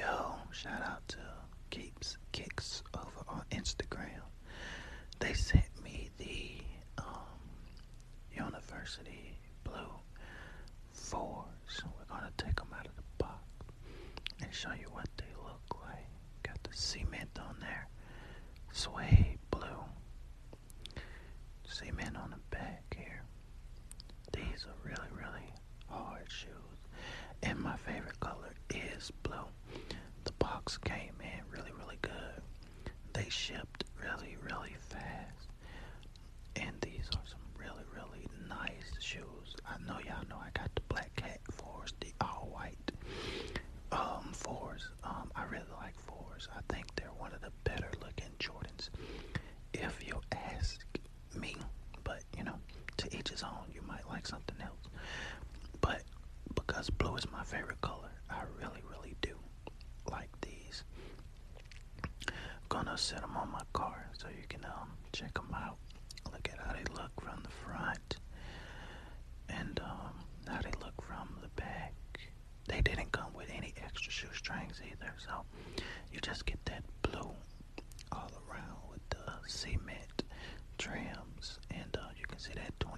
Yo, shout out to Keeps Kicks over on Instagram. They sent me the University Blue 4s. We're going to take them out of the box and show you what they look like. Got the cement on there. Suede blue. Cement on the back here. These are really, really hard shoes. And my favorite color is blue. The box came in really, really good. They shipped really, really fast. And these are some really, really nice shoes. I know y'all know I got the Black Cat 4s, the all-white 4s. I really like 4s. I think they're one of the better-looking Jordans, if you ask me. But, you know, to each his own, you might like something else. But because blue is my favorite color, I really, really do like these. I'm gonna set them on my car so you can check them out. Look at how they look from the front and how they look from the back. They didn't come with any extra shoestrings either, so you just get that blue all around with the cement trims, and you can see that